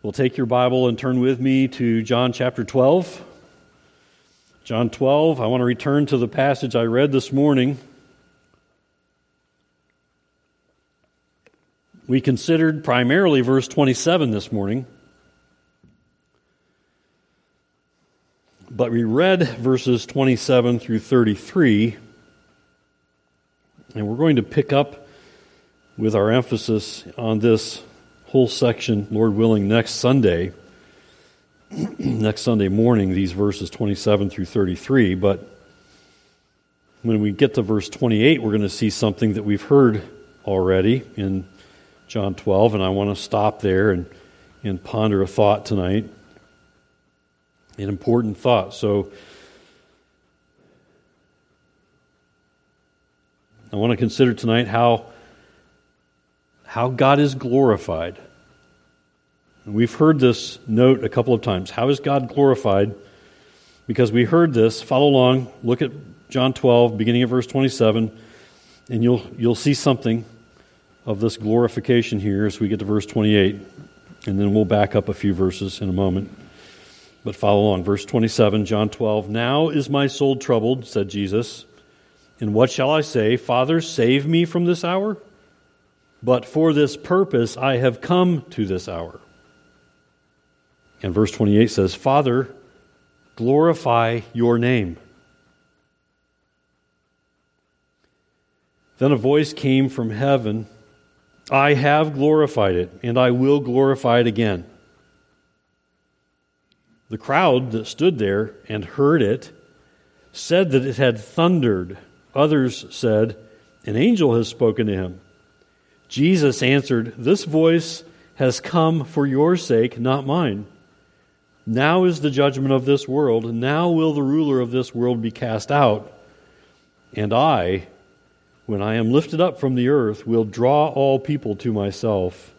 We'll take your Bible and turn with me to John chapter 12. John 12, I want to return to the passage I read this morning. We considered primarily verse 27 this morning, but we read verses 27 through 33, and we're going to pick up with our emphasis on this whole section, Lord willing, next Sunday, next Sunday morning, these verses 27 through 33. But when we get to verse 28, we're going to see something that we've heard already in John 12, and I want to stop there and ponder a thought tonight, an important thought. So I want to consider tonight how God is glorified. And we've heard this note a couple of times. How is God glorified? Because we heard this. Follow along. Look at John 12, beginning at verse 27, and you'll see something of this glorification here as we get to verse 28. And then we'll back up a few verses in a moment. But follow along. Verse 27, John 12. "Now is my soul troubled," said Jesus. "And what shall I say? Father, save me from this hour? But for this purpose I have come to this hour." And verse 28 says, "Father, glorify your name." Then a voice came from heaven, "I have glorified it, and I will glorify it again." The crowd that stood there and heard it said that it had thundered. Others said, "An angel has spoken to him." Jesus answered, "This voice has come for your sake, not mine. Now is the judgment of this world, and now will the ruler of this world be cast out. And I, when I am lifted up from the earth, will draw all people to myself."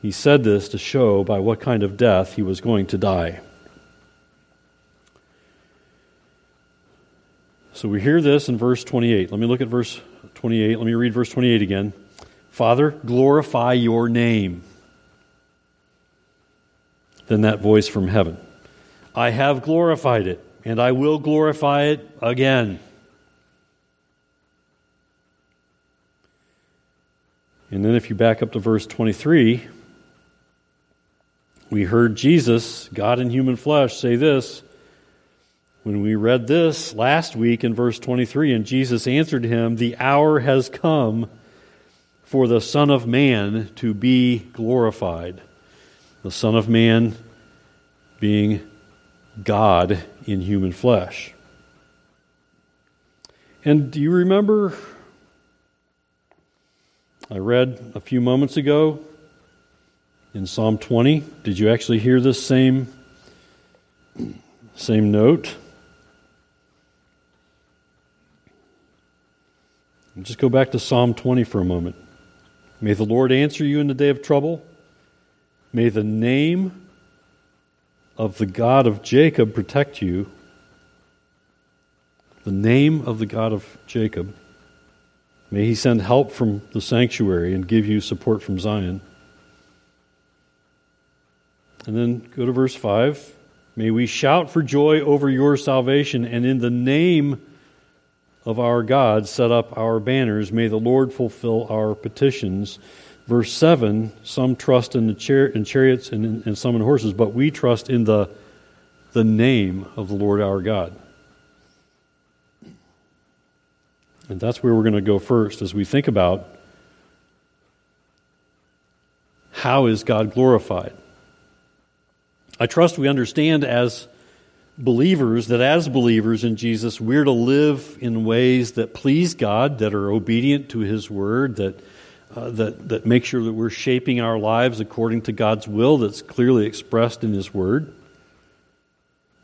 He said this to show by what kind of death he was going to die. So we hear this in verse 28. Let me look at verse 28. Let me read verse 28 again. "Father, glorify your name." Then that voice from heaven, "I have glorified it, and I will glorify it again." And then if you back up to verse 23, we heard Jesus, God in human flesh, say this when we read this last week in verse 23, "And Jesus answered him, the hour has come for the Son of Man to be glorified." The Son of Man being God in human flesh. And do you remember, I read a few moments ago in Psalm 20, did you actually hear this same note? Just go back to Psalm 20 for a moment. "May the Lord answer you in the day of trouble. May the name of the God of Jacob protect you." The name of the God of Jacob. "May he send help from the sanctuary and give you support from Zion." And then go to verse 5. "May we shout for joy over your salvation, and in the name of our God set up our banners. May the Lord fulfill our petitions." Verse 7, "Some trust in the chariots and some in horses, but we trust in the name of the Lord our God." And that's where we're going to go first as we think about how is God glorified. I trust we understand as believers, that as believers in Jesus, we're to live in ways that please God, that are obedient to His Word, that make sure that we're shaping our lives according to God's will that's clearly expressed in His Word.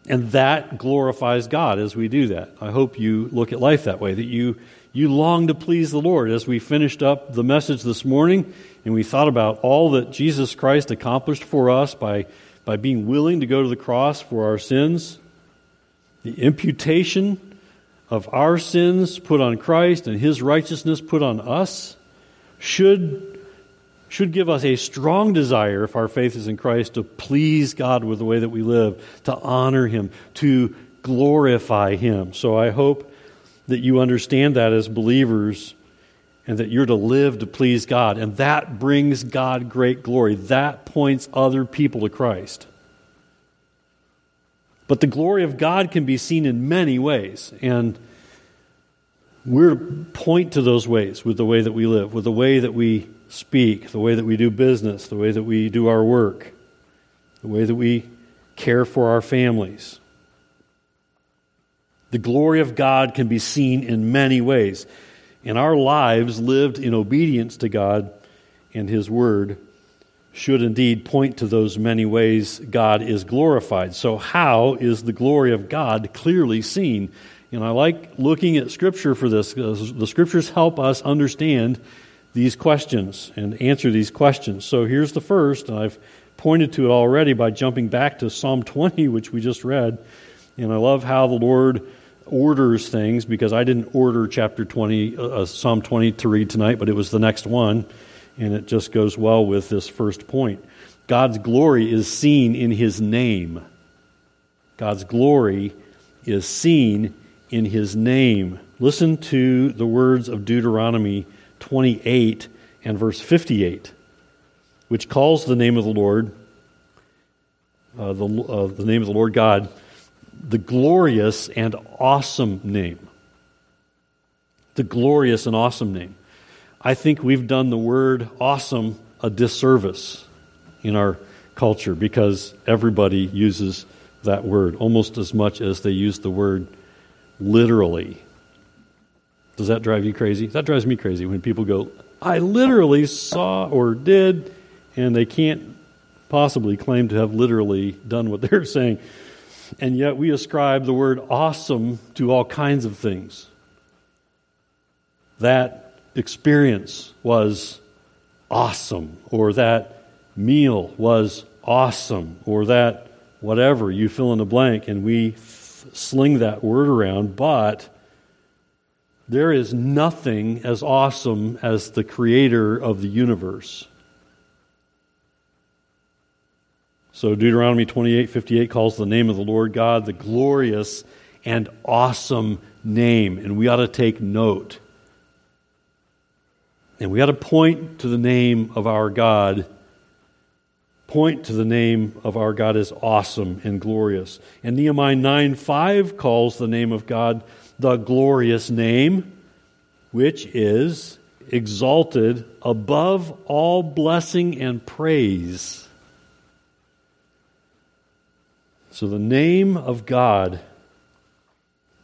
And that glorifies God as we do that. I hope you look at life that way, that you long to please the Lord. As we finished up the message this morning, and we thought about all that Jesus Christ accomplished for us by being willing to go to the cross for our sins, the imputation of our sins put on Christ and His righteousness put on us should should give us a strong desire, if our faith is in Christ, to please God with the way that we live, to honor Him, to glorify Him. So I hope that you understand that as believers and that you're to live to please God. And that brings God great glory. That points other people to Christ. But the glory of God can be seen in many ways. And we're to point to those ways with the way that we live, with the way that we speak, the way that we do business, the way that we do our work, the way that we care for our families. The glory of God can be seen in many ways. And our lives lived in obedience to God and His Word should indeed point to those many ways God is glorified. So how is the glory of God clearly seen? And I like looking at Scripture for this. The Scriptures help us understand these questions and answer these questions. So here's the first, and I've pointed to it already by jumping back to Psalm 20, which we just read. And I love how the Lord orders things, because I didn't order chapter 20, Psalm 20 to read tonight, but it was the next one, and it just goes well with this first point. God's glory is seen in His name. God's glory is seen in His name. Listen to the words of Deuteronomy 28 and verse 58, which calls the name of the Lord, the name of the Lord God, the glorious and awesome name. The glorious and awesome name. I think we've done the word awesome a disservice in our culture, because everybody uses that word almost as much as they use the word literally. Does that drive you crazy? That drives me crazy when people go, I literally saw or did, and they can't possibly claim to have literally done what they're saying. And yet we ascribe the word awesome to all kinds of things. That experience was awesome, or that meal was awesome, or that whatever, you fill in the blank, and we sling that word around, but there is nothing as awesome as the Creator of the universe. So Deuteronomy 28:58 calls the name of the Lord God the glorious and awesome name. And we ought to take note. And we ought to point to the name of our God. Point to the name of our God as awesome and glorious. And Nehemiah 9:5 calls the name of God the glorious name, which is exalted above all blessing and praise. So the name of God,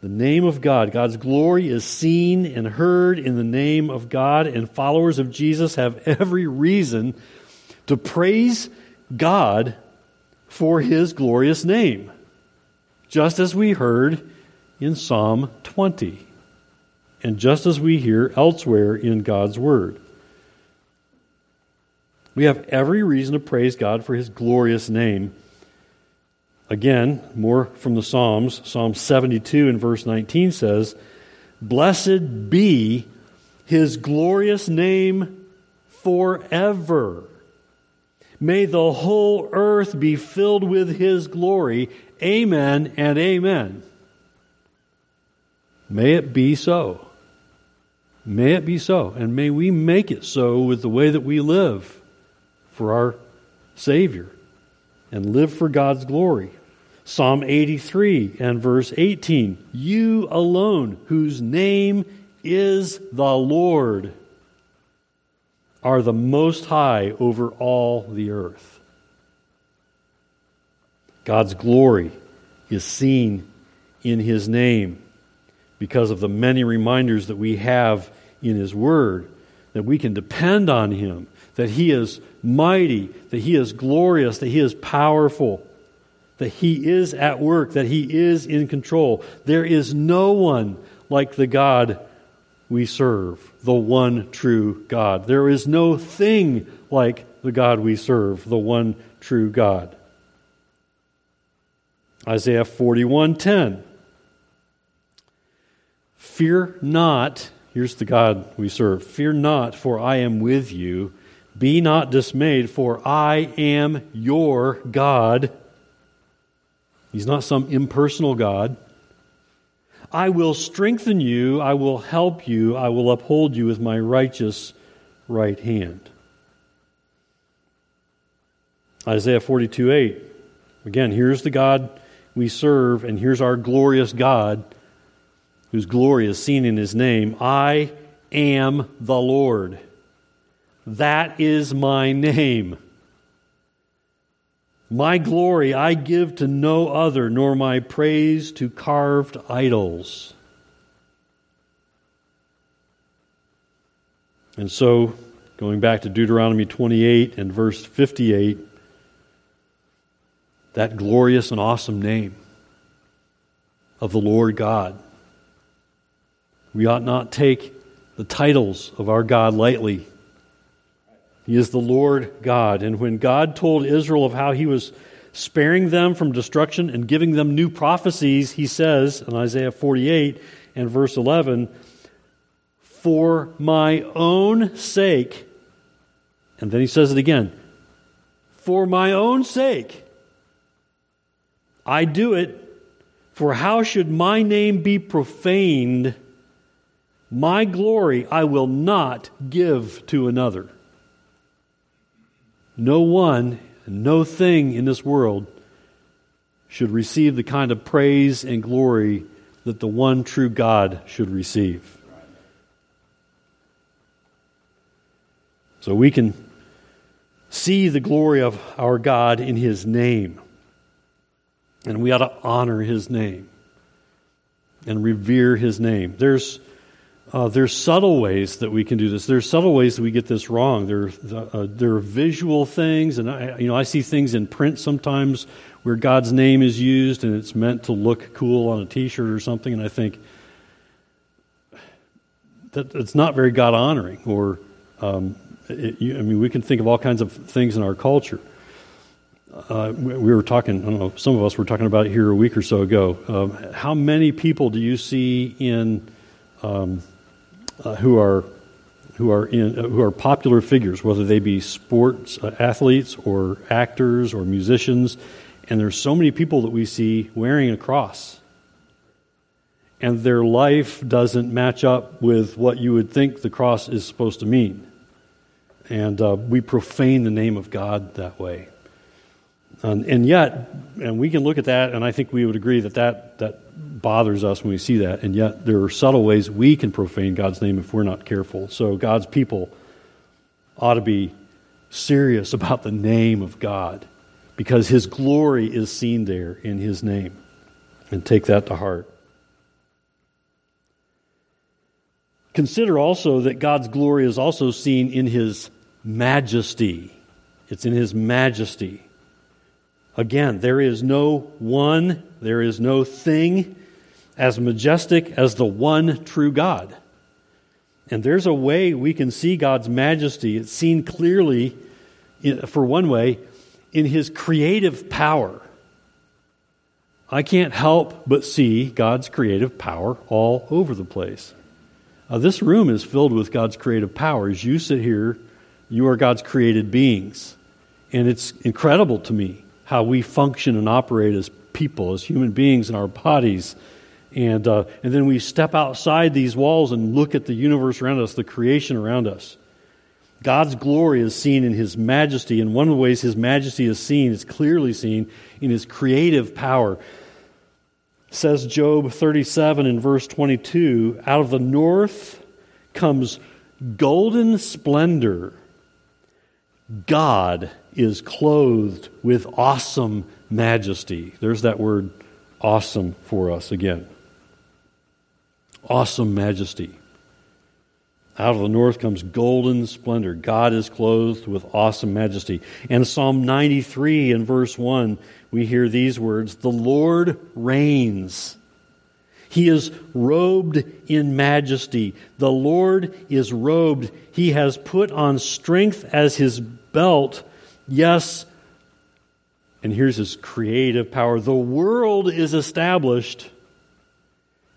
God's glory is seen and heard in the name of God, and followers of Jesus have every reason to praise God for His glorious name, just as we heard in Psalm 20, and just as we hear elsewhere in God's Word. We have every reason to praise God for His glorious name. Again, more from the Psalms. Psalm 72 and verse 19 says, "Blessed be His glorious name forever. May the whole earth be filled with His glory. Amen and amen." May it be so. May it be so. And may we make it so with the way that we live for our Savior and live for God's glory. Psalm 83 and verse 18, "You alone, whose name is the Lord, are the Most High over all the earth." God's glory is seen in His name because of the many reminders that we have in His Word, that we can depend on Him, that He is mighty, that He is glorious, that He is powerful, that He is at work, that He is in control. There is no one like the God we serve, the one true God. There is no thing like the God we serve, the one true God. Isaiah 41:10. "Fear not," here's the God we serve, "fear not, for I am with you. Be not dismayed, for I am your God. He's not some impersonal God. I will strengthen you, I will help you, I will uphold you with my righteous right hand. Isaiah 42:8. Again, here's the God we serve, and here's our glorious God, whose glory is seen in His name. I am the Lord. That is my name. My glory I give to no other, nor my praise to carved idols. And so, going back to Deuteronomy 28 and verse 58, that glorious and awesome name of the Lord God. We ought not take the titles of our God lightly. He is the Lord God. And when God told Israel of how He was sparing them from destruction and giving them new prophecies, He says in Isaiah 48 and verse 11, "For my own sake," and then He says it again, "For my own sake, I do it, for how should my name be profaned? My glory I will not give to another." No one, no thing in this world should receive the kind of praise and glory that the one true God should receive. So we can see the glory of our God in His name. And we ought to honor His name and revere His name. There's subtle ways that we can do this. There's subtle ways that we get this wrong. There are visual things, and I see things in print sometimes where God's name is used and it's meant to look cool on a T-shirt or something, and I think that it's not very God-honoring. Or we can think of all kinds of things in our culture. We were talking, I don't know, some of us were talking about it here a week or so ago. How many people do you see in who are popular figures, whether they be sports athletes or actors or musicians, and there's so many people that we see wearing a cross, and their life doesn't match up with what you would think the cross is supposed to mean, and we profane the name of God that way, and yet we can look at that, and I think we would agree that bothers us when we see that, and yet there are subtle ways we can profane God's name if we're not careful. So God's people ought to be serious about the name of God, because His glory is seen there in His name, and take that to heart. Consider also that God's glory is also seen in His majesty. It's in His majesty. Again, there is no one, there is no thing as majestic as the one true God. And there's a way we can see God's majesty. It's seen clearly, for one way, in His creative power. I can't help but see God's creative power all over the place. This room is filled with God's creative power. As you sit here, you are God's created beings. And it's incredible to me how we function and operate as people, as human beings in our bodies. And then we step outside these walls and look at the universe around us, the creation around us. God's glory is seen in His majesty, and one of the ways His majesty is seen, is clearly seen, in His creative power. It says Job 37 in verse 22, "Out of the north comes golden splendor. God is clothed with awesome majesty." There's that word awesome for us again. Awesome majesty. Out of the north comes golden splendor. God is clothed with awesome majesty. And Psalm 93 in verse 1, we hear these words, "The Lord reigns. He is robed in majesty. The Lord is robed. He has put on strength as His belt. Yes," and here's His creative power, "the world is established.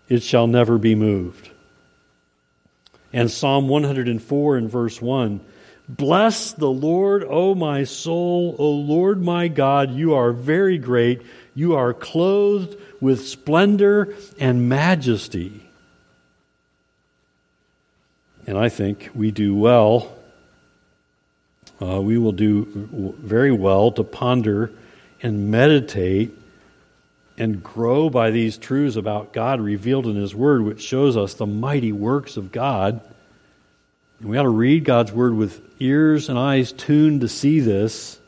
It shall never be moved." And Psalm 104 in verse 1, Bless the Lord, O my soul, O Lord my God, you are very great. You are clothed with splendor and majesty. And I think we do well, we will do very well to ponder and meditate and grow by these truths about God revealed in His Word, which shows us the mighty works of God. And we ought to read God's Word with ears and eyes tuned to see this.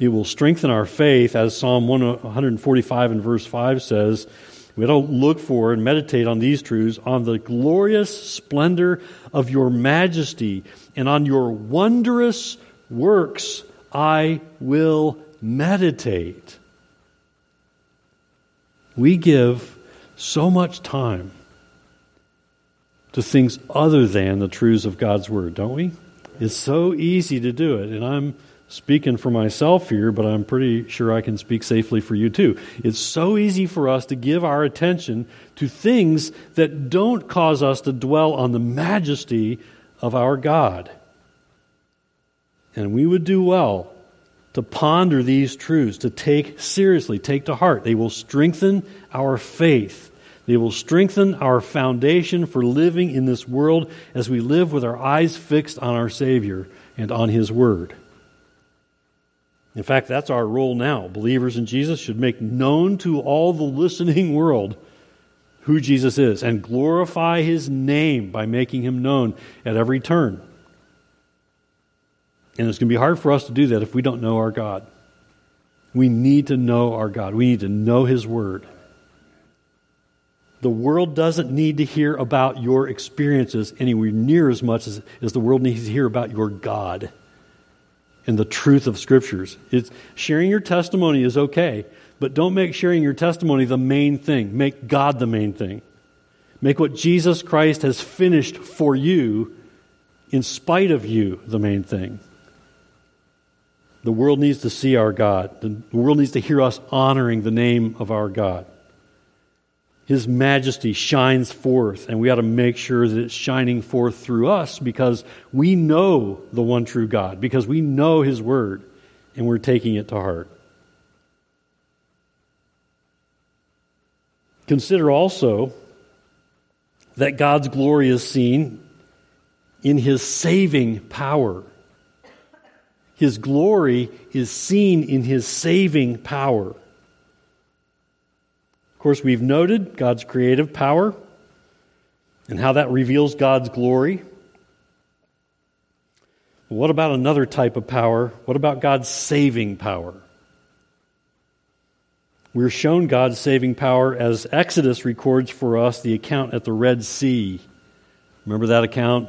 It will strengthen our faith, as Psalm 145 and verse 5 says. We ought to look for and meditate on these truths, on the glorious splendor of your majesty, and on your wondrous works I will meditate. We give so much time to things other than the truths of God's Word, don't we? It's so easy to do it, and I'm speaking for myself here, but I'm pretty sure I can speak safely for you too. It's so easy for us to give our attention to things that don't cause us to dwell on the majesty of our God. And we would do well to ponder these truths, to take seriously, take to heart. They will strengthen our faith. They will strengthen our foundation for living in this world as we live with our eyes fixed on our Savior and on His Word. In fact, that's our role now. Believers in Jesus should make known to all the listening world who Jesus is and glorify His name by making Him known at every turn. And it's going to be hard for us to do that if we don't know our God. We need to know our God. We need to know His Word. The world doesn't need to hear about your experiences anywhere near as much as the world needs to hear about your God and the truth of Scriptures. It's, sharing your testimony is okay, but don't make sharing your testimony the main thing. Make God the main thing. Make what Jesus Christ has finished for you, in spite of you, the main thing. The world needs to see our God. The world needs to hear us honoring the name of our God. His majesty shines forth, and we ought to make sure that it's shining forth through us because we know the one true God, because we know His Word, and we're taking it to heart. Consider also that God's glory is seen in His saving power. His glory is seen in His saving power. Of course, we've noted God's creative power and how that reveals God's glory. What about another type of power? What about God's saving power? We're shown God's saving power as Exodus records for us the account at the Red Sea. Remember that account?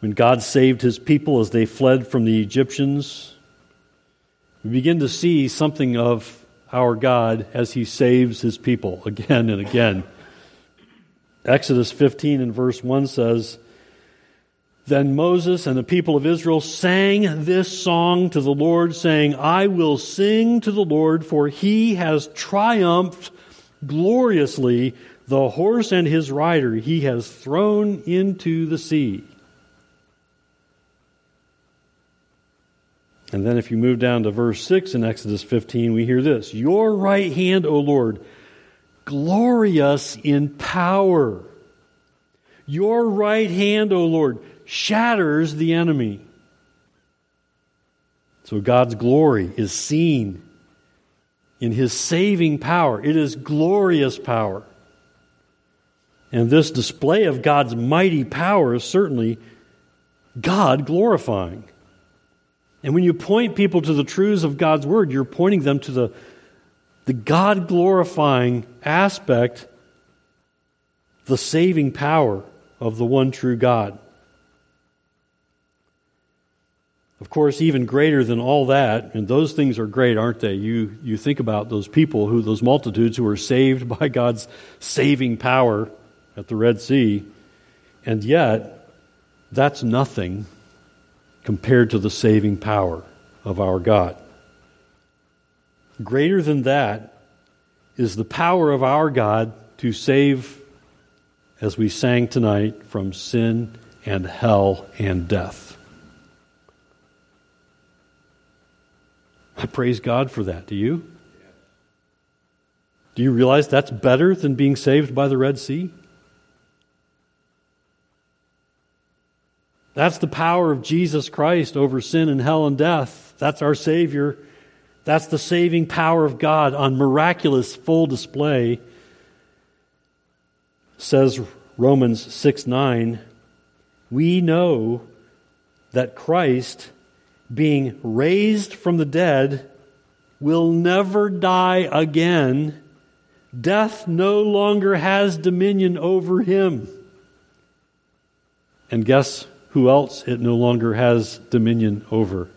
When God saved His people as they fled from the Egyptians. We begin to see something of our God as He saves His people again and again. Exodus 15 and verse 1 says, "Then Moses and the people of Israel sang this song to the Lord, saying, I will sing to the Lord, for He has triumphed gloriously. The horse and his rider He has thrown into the sea." And then if you move down to verse 6 in Exodus 15, we hear this, "Your right hand, O Lord, glorious in power. Your right hand, O Lord, shatters the enemy." So God's glory is seen in His saving power. It is glorious power. And this display of God's mighty power is certainly God glorifying. And when you point people to the truths of God's Word, you're pointing them to the God-glorifying aspect, the saving power of the one true God. Of course, even greater than all that, and those things are great, aren't they? You think about those people, those multitudes who were saved by God's saving power at the Red Sea, and yet that's nothing compared to the saving power of our God. Greater than that is the power of our God to save, as we sang tonight, from sin and hell and death. I praise God for that. Do you? Do you realize that's better than being saved by the Red Sea? That's the power of Jesus Christ over sin and hell and death. That's our Savior. That's the saving power of God on miraculous full display. Says Romans 6:9, we know that Christ, being raised from the dead, will never die again. Death no longer has dominion over him. And guess who else it no longer has dominion over?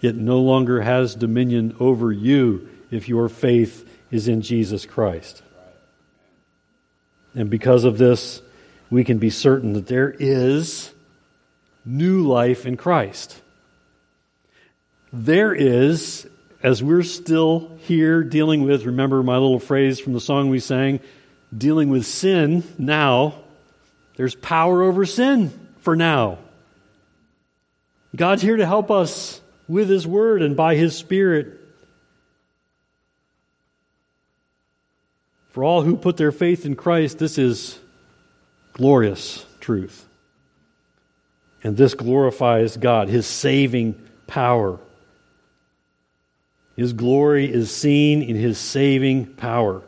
It no longer has dominion over you if your faith is in Jesus Christ. And because of this, we can be certain that there is new life in Christ. There is, as we're still here dealing with, remember my little phrase from the song we sang, dealing with sin now, there's power over sin for now. God's here to help us with His Word and by His Spirit. For all who put their faith in Christ, this is glorious truth. And this glorifies God, His saving power. His glory is seen in His saving power.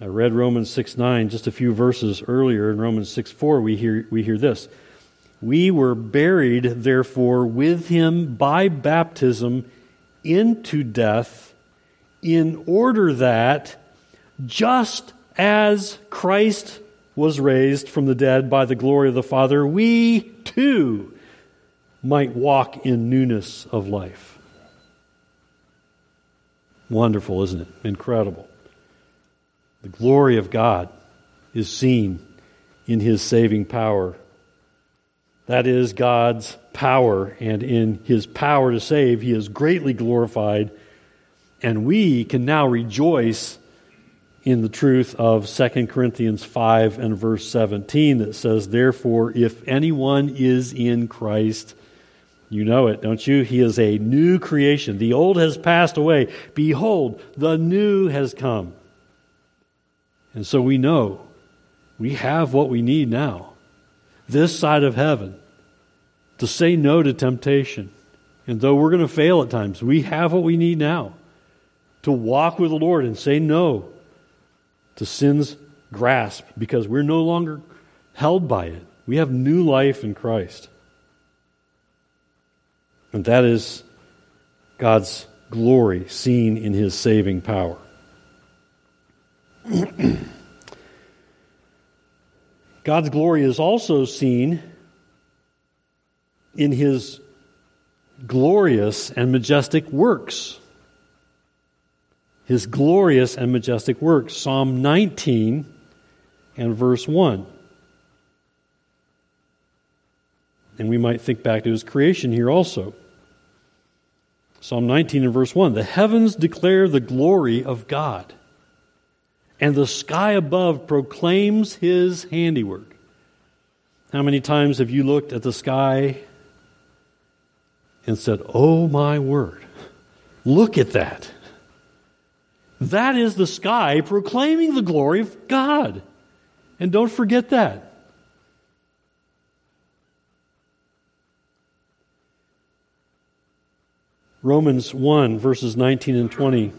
I read Romans 6:9 just a few verses earlier. In Romans 6:4, we hear this. We were buried, therefore, with Him by baptism into death, in order that, just as Christ was raised from the dead by the glory of the Father, we too might walk in newness of life. Wonderful, isn't it? Incredible. The glory of God is seen in His saving power. That is God's power, and in His power to save, He is greatly glorified, and we can now rejoice in the truth of 2 Corinthians 5 and verse 17 that says, therefore, if anyone is in Christ, you know it, don't you? He is a new creation. The old has passed away. Behold, the new has come. And so we know we have what we need now, this side of heaven, to say no to temptation. And though we're going to fail at times, we have what we need now to walk with the Lord and say no to sin's grasp, because we're no longer held by it. We have new life in Christ. And that is God's glory seen in His saving power. God's glory is also seen in His glorious and majestic works. His glorious and majestic works. Psalm 19 and verse 1. And we might think back to His creation here also. Psalm 19 and verse 1. The heavens declare the glory of God, and the sky above proclaims His handiwork. How many times have you looked at the sky and said, oh my word, look at that. That is the sky proclaiming the glory of God. And don't forget that. Romans 1, verses 19 and 20.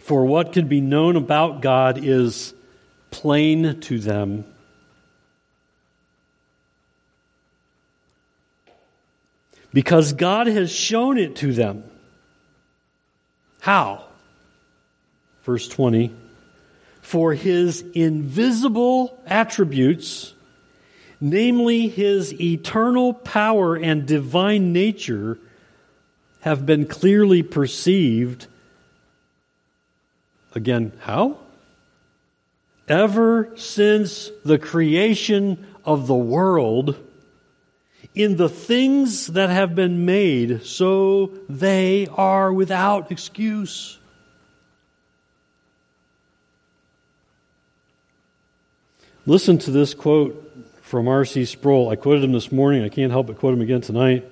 For what could be known about God is plain to them, because God has shown it to them. How? Verse 20. For His invisible attributes, namely His eternal power and divine nature, have been clearly perceived. Again, how? Ever since the creation of the world, in the things that have been made, so they are without excuse. Listen to this quote from R.C. Sproul. I quoted him this morning. I can't help but quote him again tonight.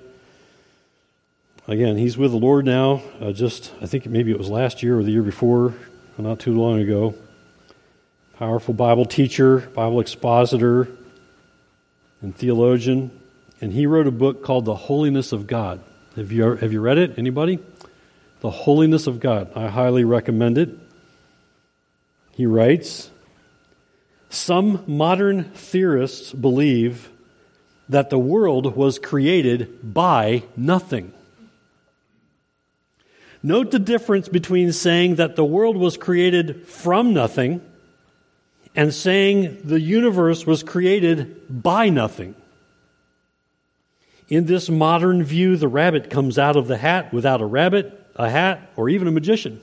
Again, he's with the Lord now. I think maybe it was last year or the year before, not too long ago. Powerful Bible teacher, Bible expositor, and theologian. And he wrote a book called The Holiness of God. Have you read it? Anybody? The Holiness of God. I highly recommend it. He writes, some modern theorists believe that the world was created by nothing. Note the difference between saying that the world was created from nothing and saying the universe was created by nothing. In this modern view, the rabbit comes out of the hat without a rabbit, a hat, or even a magician.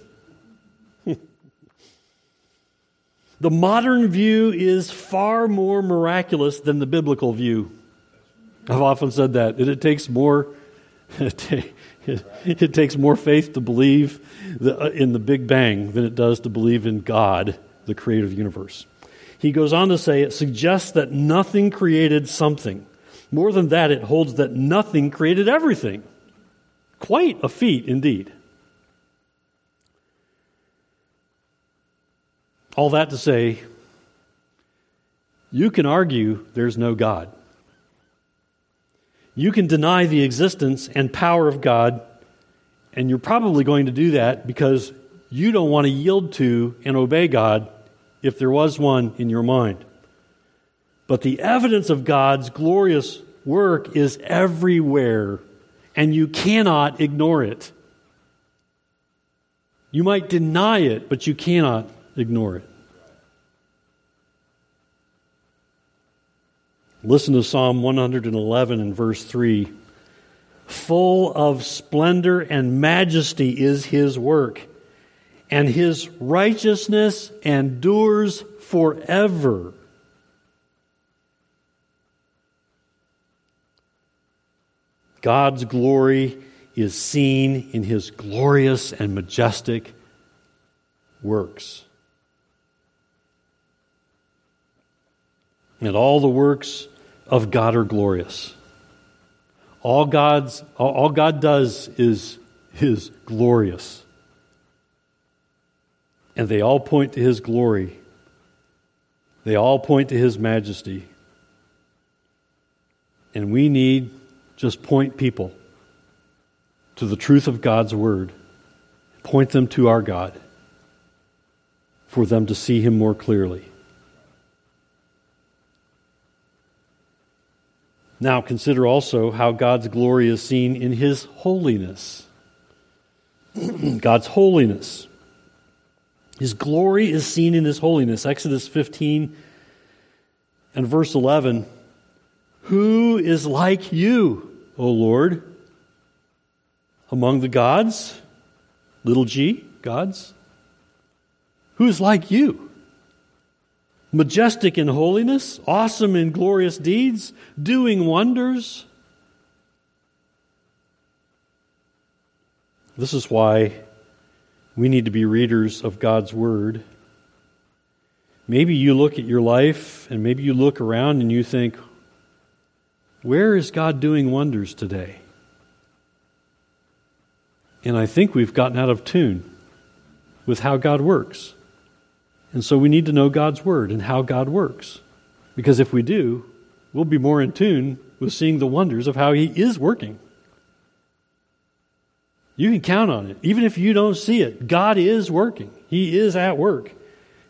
The modern view is far more miraculous than the biblical view. I've often said that. It takes more faith to believe in the Big Bang than it does to believe in God, the creator of the universe. He goes on to say, it suggests that nothing created something. More than that, it holds that nothing created everything. Quite a feat, indeed. All that to say, you can argue there's no God. You can deny the existence and power of God, and you're probably going to do that because you don't want to yield to and obey God if there was one in your mind. But the evidence of God's glorious work is everywhere, and you cannot ignore it. You might deny it, but you cannot ignore it. Listen to Psalm 111 and verse 3. Full of splendor and majesty is his work, and his righteousness endures forever. God's glory is seen in his glorious and majestic works. And all the works of God are glorious. All God does is glorious. And they all point to his glory. They all point to his majesty. And we need just point people to the truth of God's word. Point them to our God for them to see him more clearly. Now consider also how God's glory is seen in his holiness. God's holiness. His glory is seen in his holiness. Exodus 15 and verse 11. Who is like you, O Lord, among the gods? Little g, gods. Who is like you? Majestic in holiness, awesome in glorious deeds, doing wonders. This is why we need to be readers of God's word. Maybe you look at your life and maybe you look around and you think, where is God doing wonders today? And I think we've gotten out of tune with how God works. And so we need to know God's word and how God works. Because if we do, we'll be more in tune with seeing the wonders of how he is working. You can count on it. Even if you don't see it, God is working. He is at work.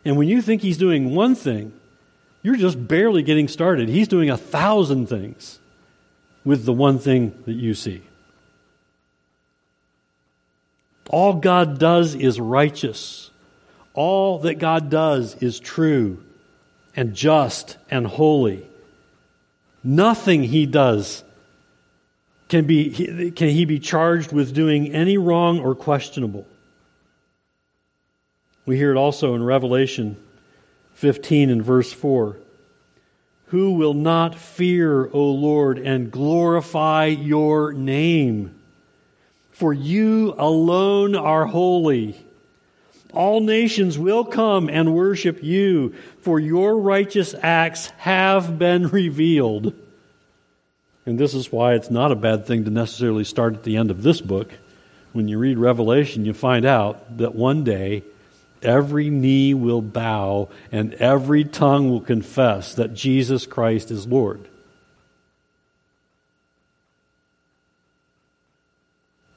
And when you think he's doing one thing, you're just barely getting started. He's doing 1,000 things with the one thing that you see. All God does is righteous. All that God does is true and just and holy. Nothing he does can he be charged with doing any wrong or questionable. We hear it also in Revelation 15 and verse 4. Who will not fear, O Lord, and glorify your name? For you alone are holy. All nations will come and worship you, for your righteous acts have been revealed. And this is why it's not a bad thing to necessarily start at the end of this book. When you read Revelation, you find out that one day every knee will bow and every tongue will confess that Jesus Christ is Lord.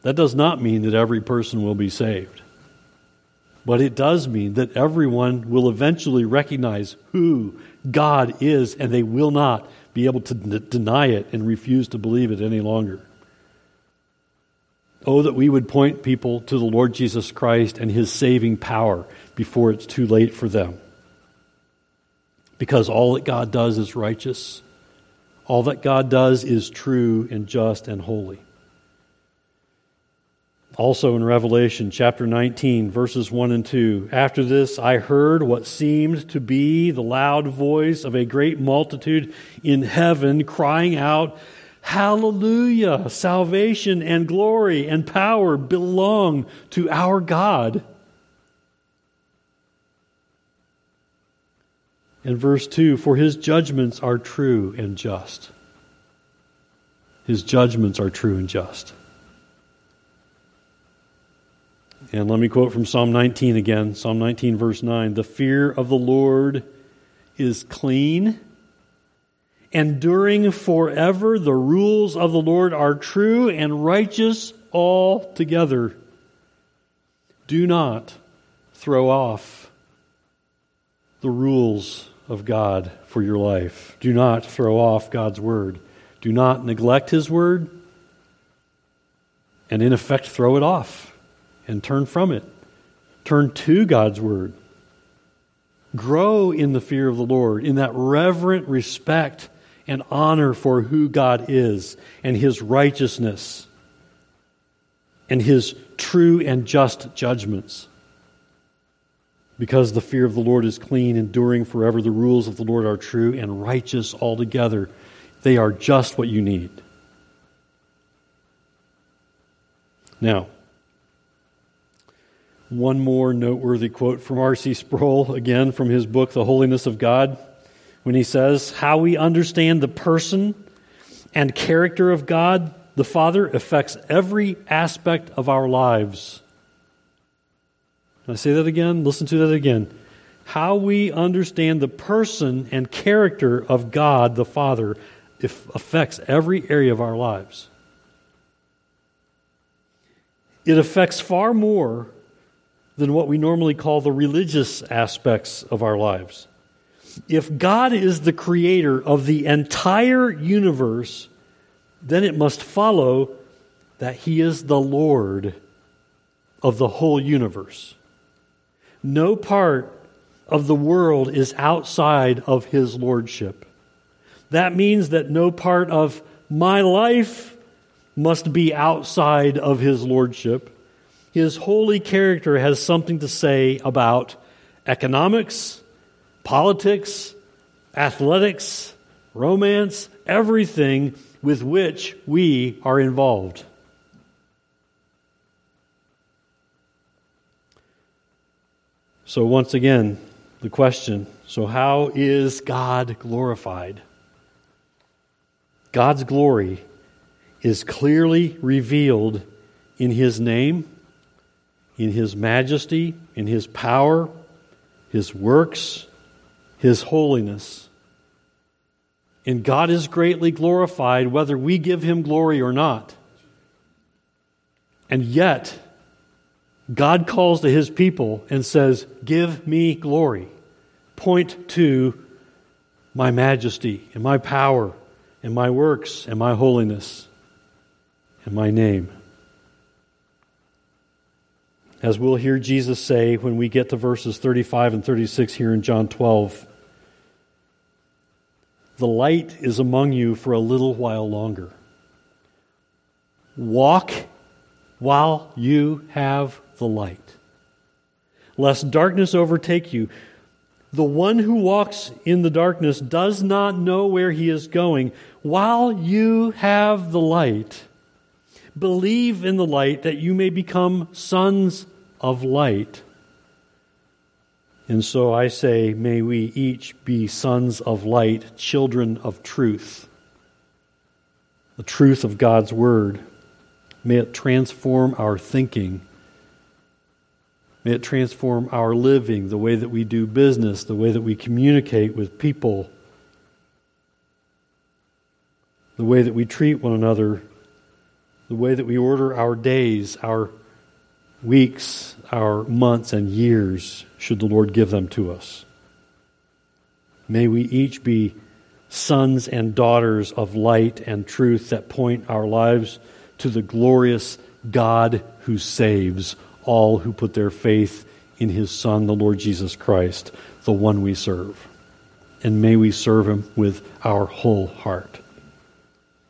That does not mean that every person will be saved. But it does mean that everyone will eventually recognize who God is, and they will not be able to deny it and refuse to believe it any longer. Oh, that we would point people to the Lord Jesus Christ and His saving power before it's too late for them. Because all that God does is righteous. All that God does is true and just and holy. Also in Revelation chapter 19, verses 1 and 2, after this I heard what seemed to be the loud voice of a great multitude in heaven crying out, Hallelujah! Salvation and glory and power belong to our God. And verse 2, for His judgments are true and just. His judgments are true and just. And let me quote from Psalm 19 again, Psalm 19, verse 9. The fear of the Lord is clean, enduring forever. The rules of the Lord are true and righteous altogether. Do not throw off the rules of God for your life. Do not throw off God's word. Do not neglect His word and in effect throw it off. And turn from it. Turn to God's word. Grow in the fear of the Lord, in that reverent respect and honor for who God is and His righteousness and His true and just judgments. Because the fear of the Lord is clean, enduring forever. The rules of the Lord are true and righteous altogether. They are just what you need. Now, one more noteworthy quote from R.C. Sproul, again from his book, The Holiness of God, when he says, how we understand the person and character of God, the Father, affects every aspect of our lives. Can I say that again? Listen to that again. How we understand the person and character of God, the Father, affects every area of our lives. It affects far more than what we normally call the religious aspects of our lives. If God is the creator of the entire universe, then it must follow that He is the Lord of the whole universe. No part of the world is outside of His lordship. That means that no part of my life must be outside of His lordship. His holy character has something to say about economics, politics, athletics, romance, everything with which we are involved. So once again, the question, so how is God glorified? God's glory is clearly revealed in His name, in His majesty, in His power, His works, His holiness. And God is greatly glorified whether we give Him glory or not. And yet, God calls to His people and says, give me glory. Point to my majesty and my power and my works and my holiness and my name. As we'll hear Jesus say when we get to verses 35 and 36 here in John 12, the light is among you for a little while longer. Walk while you have the light, lest darkness overtake you. The one who walks in the darkness does not know where he is going. While you have the light, believe in the light that you may become sons of light. And so I say, may we each be sons of light, children of truth. The truth of God's Word. May it transform our thinking. May it transform our living, the way that we do business, the way that we communicate with people, the way that we treat one another, the way that we order our days, our weeks, our months, and years, should the Lord give them to us. May we each be sons and daughters of light and truth that point our lives to the glorious God who saves all who put their faith in His Son, the Lord Jesus Christ, the one we serve. And may we serve Him with our whole heart.